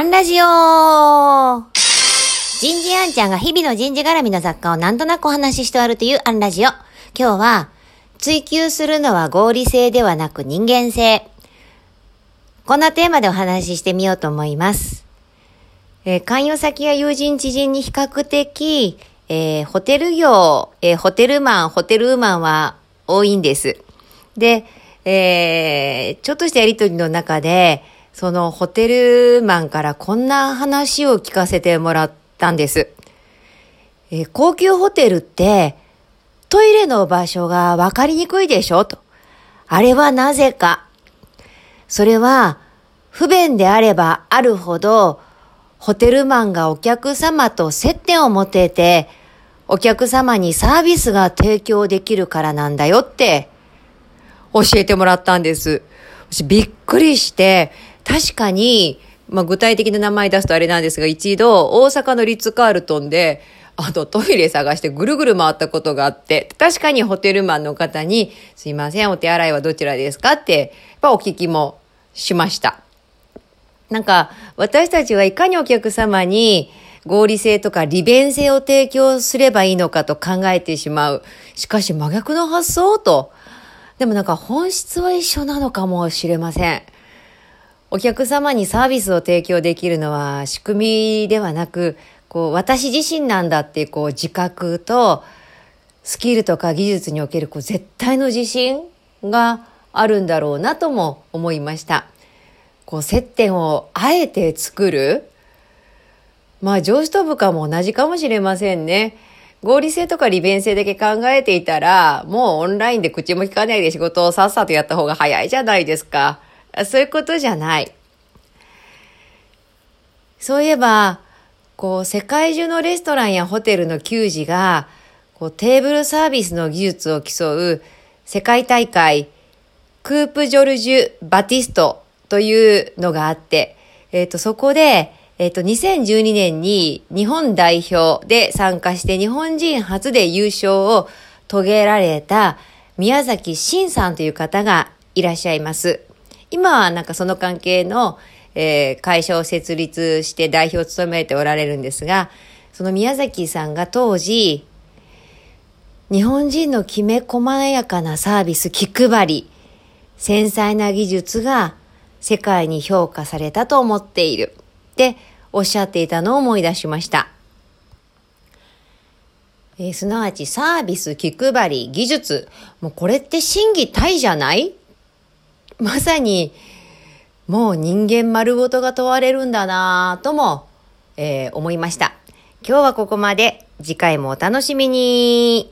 アンラジオ。人事アンちゃんが日々の人事絡みの雑貨をなんとなくお話ししておるというアンラジオ。今日は追求するのは合理性ではなく人間性。こんなテーマでお話ししてみようと思います。勧誘先や友人知人に比較的、ホテル業、ホテルマン、ホテルウーマンは多いんです。で、ちょっとしたやりとりの中で、そのホテルマンからこんな話を聞かせてもらったんです。高級ホテルってトイレの場所が分かりにくいでしょと。あれはなぜか。それは不便であればあるほどホテルマンがお客様と接点を持ててお客様にサービスが提供できるからなんだよって教えてもらったんです。私びっくりして、確かに、具体的な名前出すとあれなんですが、一度大阪のリッツカールトンで、トイレ探してぐるぐる回ったことがあって、確かにホテルマンの方に、すいません、お手洗いはどちらですかって、お聞きもしました。なんか、私たちはいかにお客様に、合理性とか利便性を提供すればいいのかと考えてしまう。しかし真逆の発想と。でも本質は一緒なのかもしれません。お客様にサービスを提供できるのは仕組みではなく、私自身なんだっていう自覚とスキルとか技術における絶対の自信があるんだろうなとも思いました。接点をあえて作る。上司と部下も同じかもしれませんね。合理性とか利便性だけ考えていたら、もうオンラインで口も聞かないで仕事をさっさとやった方が早いじゃないですか。そういうことじゃない。そういえば、世界中のレストランやホテルの給仕が、テーブルサービスの技術を競う世界大会、クープ・ジョルジュ・バティストというのがあって、そこで、2012年に日本代表で参加して日本人初で優勝を遂げられた宮崎真さんという方がいらっしゃいます。今はその関係の、会社を設立して代表を務めておられるんですが、その宮崎さんが当時、日本人のきめ細やかなサービス、気配り、繊細な技術が世界に評価されたと思っている。っておっしゃっていたのを思い出しました。すなわちサービス、気配り、技術、もうこれって真偽体じゃない？まさにもう人間丸ごとが問われるんだなぁとも、思いました。今日はここまで。次回もお楽しみに。